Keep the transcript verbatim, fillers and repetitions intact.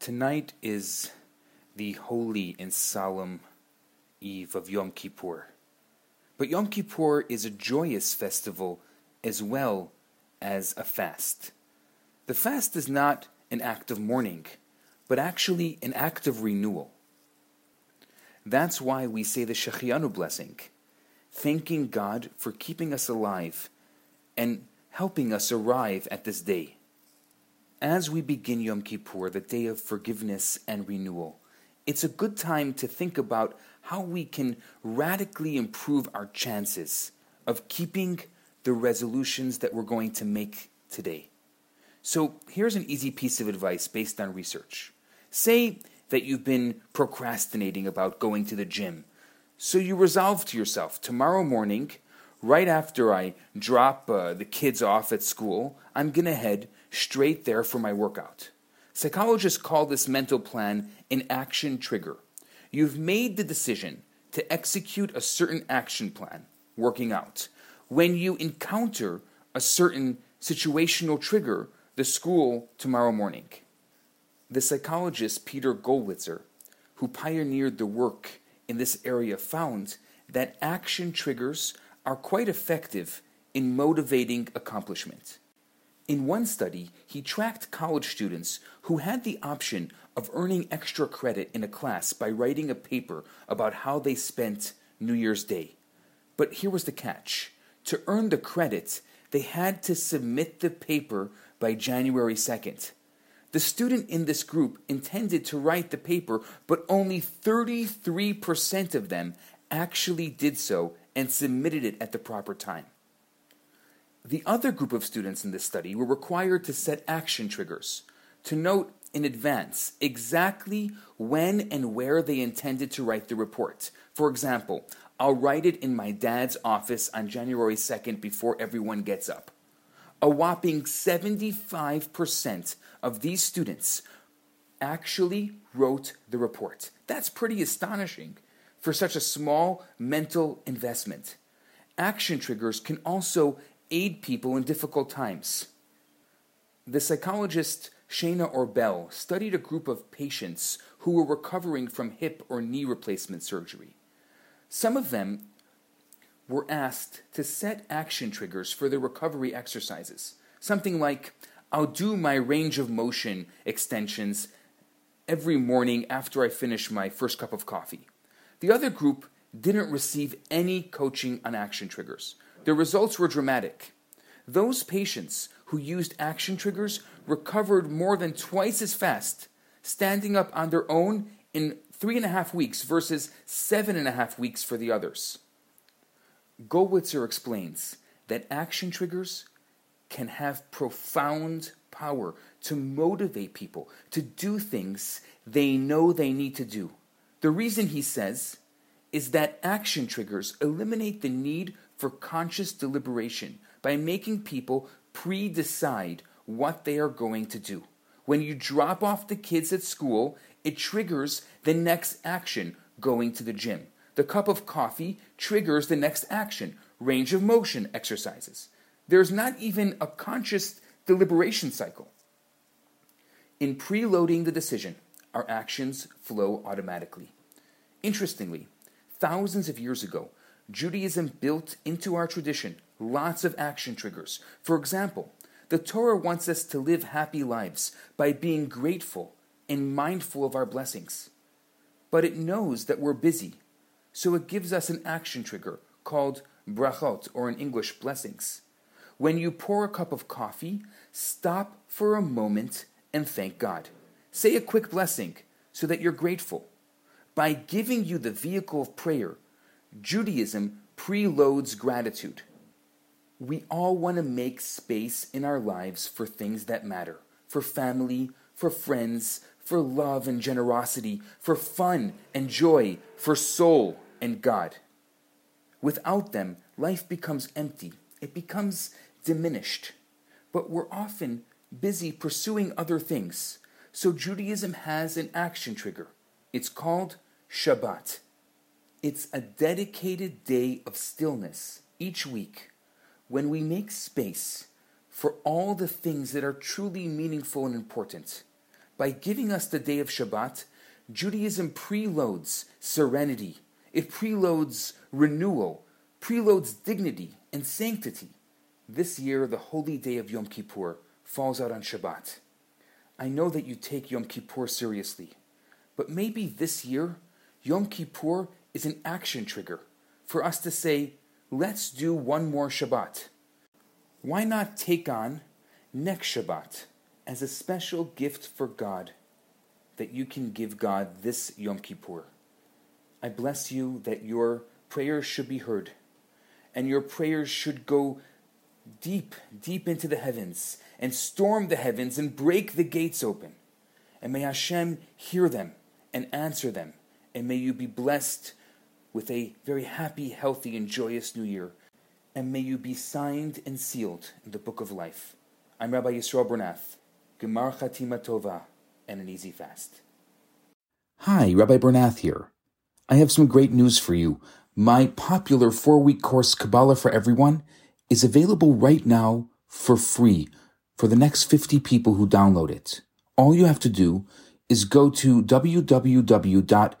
Tonight is the holy and solemn eve of Yom Kippur. But Yom Kippur is a joyous festival as well as a fast. The fast is not an act of mourning, but actually an act of renewal. That's why we say the Shehecheyanu blessing, thanking God for keeping us alive and helping us arrive at this day. As we begin Yom Kippur, the day of forgiveness and renewal, it's a good time to think about how we can radically improve our chances of keeping the resolutions that we're going to make today. So here's an easy piece of advice based on research. Say that you've been procrastinating about going to the gym. So you resolve to yourself, tomorrow morning, right after I drop uh, the kids off at school, I'm going to head straight there for my workout. Psychologists call this mental plan an action trigger. You've made the decision to execute a certain action plan, working out. When you encounter a certain situational trigger, the school tomorrow morning. The psychologist Peter Gollwitzer, who pioneered the work in this area, found that action triggers are quite effective in motivating accomplishment. In one study, he tracked college students who had the option of earning extra credit in a class by writing a paper about how they spent New Year's Day. But here was the catch. To earn the credit, they had to submit the paper by January second. The student in this group intended to write the paper, but only thirty-three percent of them actually did so and submitted it at the proper time. The other group of students in this study were required to set action triggers, to note in advance exactly when and where they intended to write the report. For example, I'll write it in my dad's office on January second before everyone gets up. A whopping seventy-five percent of these students actually wrote the report. That's pretty astonishing for such a small mental investment. Action triggers can also aid people in difficult times. The psychologist Sheina Orbell studied a group of patients who were recovering from hip or knee replacement surgery. Some of them were asked to set action triggers for their recovery exercises, something like, I'll do my range of motion extensions every morning after I finish my first cup of coffee. The other group didn't receive any coaching on action triggers. The results were dramatic. Those patients who used action triggers recovered more than twice as fast, standing up on their own in three and a half weeks versus seven and a half weeks for the others. Gollwitzer explains that action triggers can have profound power to motivate people to do things they know they need to do. The reason, he says, is that action triggers eliminate the need for conscious deliberation by making people pre-decide what they are going to do. When you drop off the kids at school, it triggers the next action, going to the gym. The cup of coffee triggers the next action, range of motion exercises. There's not even a conscious deliberation cycle. In preloading the decision, our actions flow automatically. Interestingly, thousands of years ago, Judaism built into our tradition lots of action triggers. For example, the Torah wants us to live happy lives by being grateful and mindful of our blessings. But it knows that we're busy, so it gives us an action trigger called brachot, or in English, blessings. When you pour a cup of coffee, stop for a moment and thank God. Say a quick blessing so that you're grateful. By giving you the vehicle of prayer, Judaism preloads gratitude. We all want to make space in our lives for things that matter, for family, for friends, for love and generosity, for fun and joy, for soul and God. Without them, life becomes empty. It becomes diminished. But we're often busy pursuing other things. So Judaism has an action trigger. It's called Shabbat. It's a dedicated day of stillness each week when we make space for all the things that are truly meaningful and important. By giving us the day of Shabbat, Judaism preloads serenity. It preloads renewal, preloads dignity and sanctity. This year, the holy day of Yom Kippur falls out on Shabbat. I know that you take Yom Kippur seriously, but maybe this year, Yom Kippur is an action trigger for us to say, let's do one more Shabbat. Why not take on next Shabbat as a special gift for God that you can give God this Yom Kippur? I bless you that your prayers should be heard, and your prayers should go deep, deep into the heavens, and storm the heavens, and break the gates open. And may Hashem hear them, and answer them, and may you be blessed with a very happy, healthy, and joyous New Year, and may you be signed and sealed in the Book of Life. I'm Rabbi Yisrael Bernath, Gemar chatima tova, and an easy fast. Hi, Rabbi Bernath here. I have some great news for you. My popular four-week course, Kabbalah for Everyone, is available right now for free for the next fifty people who download it. All you have to do is go to w w w dot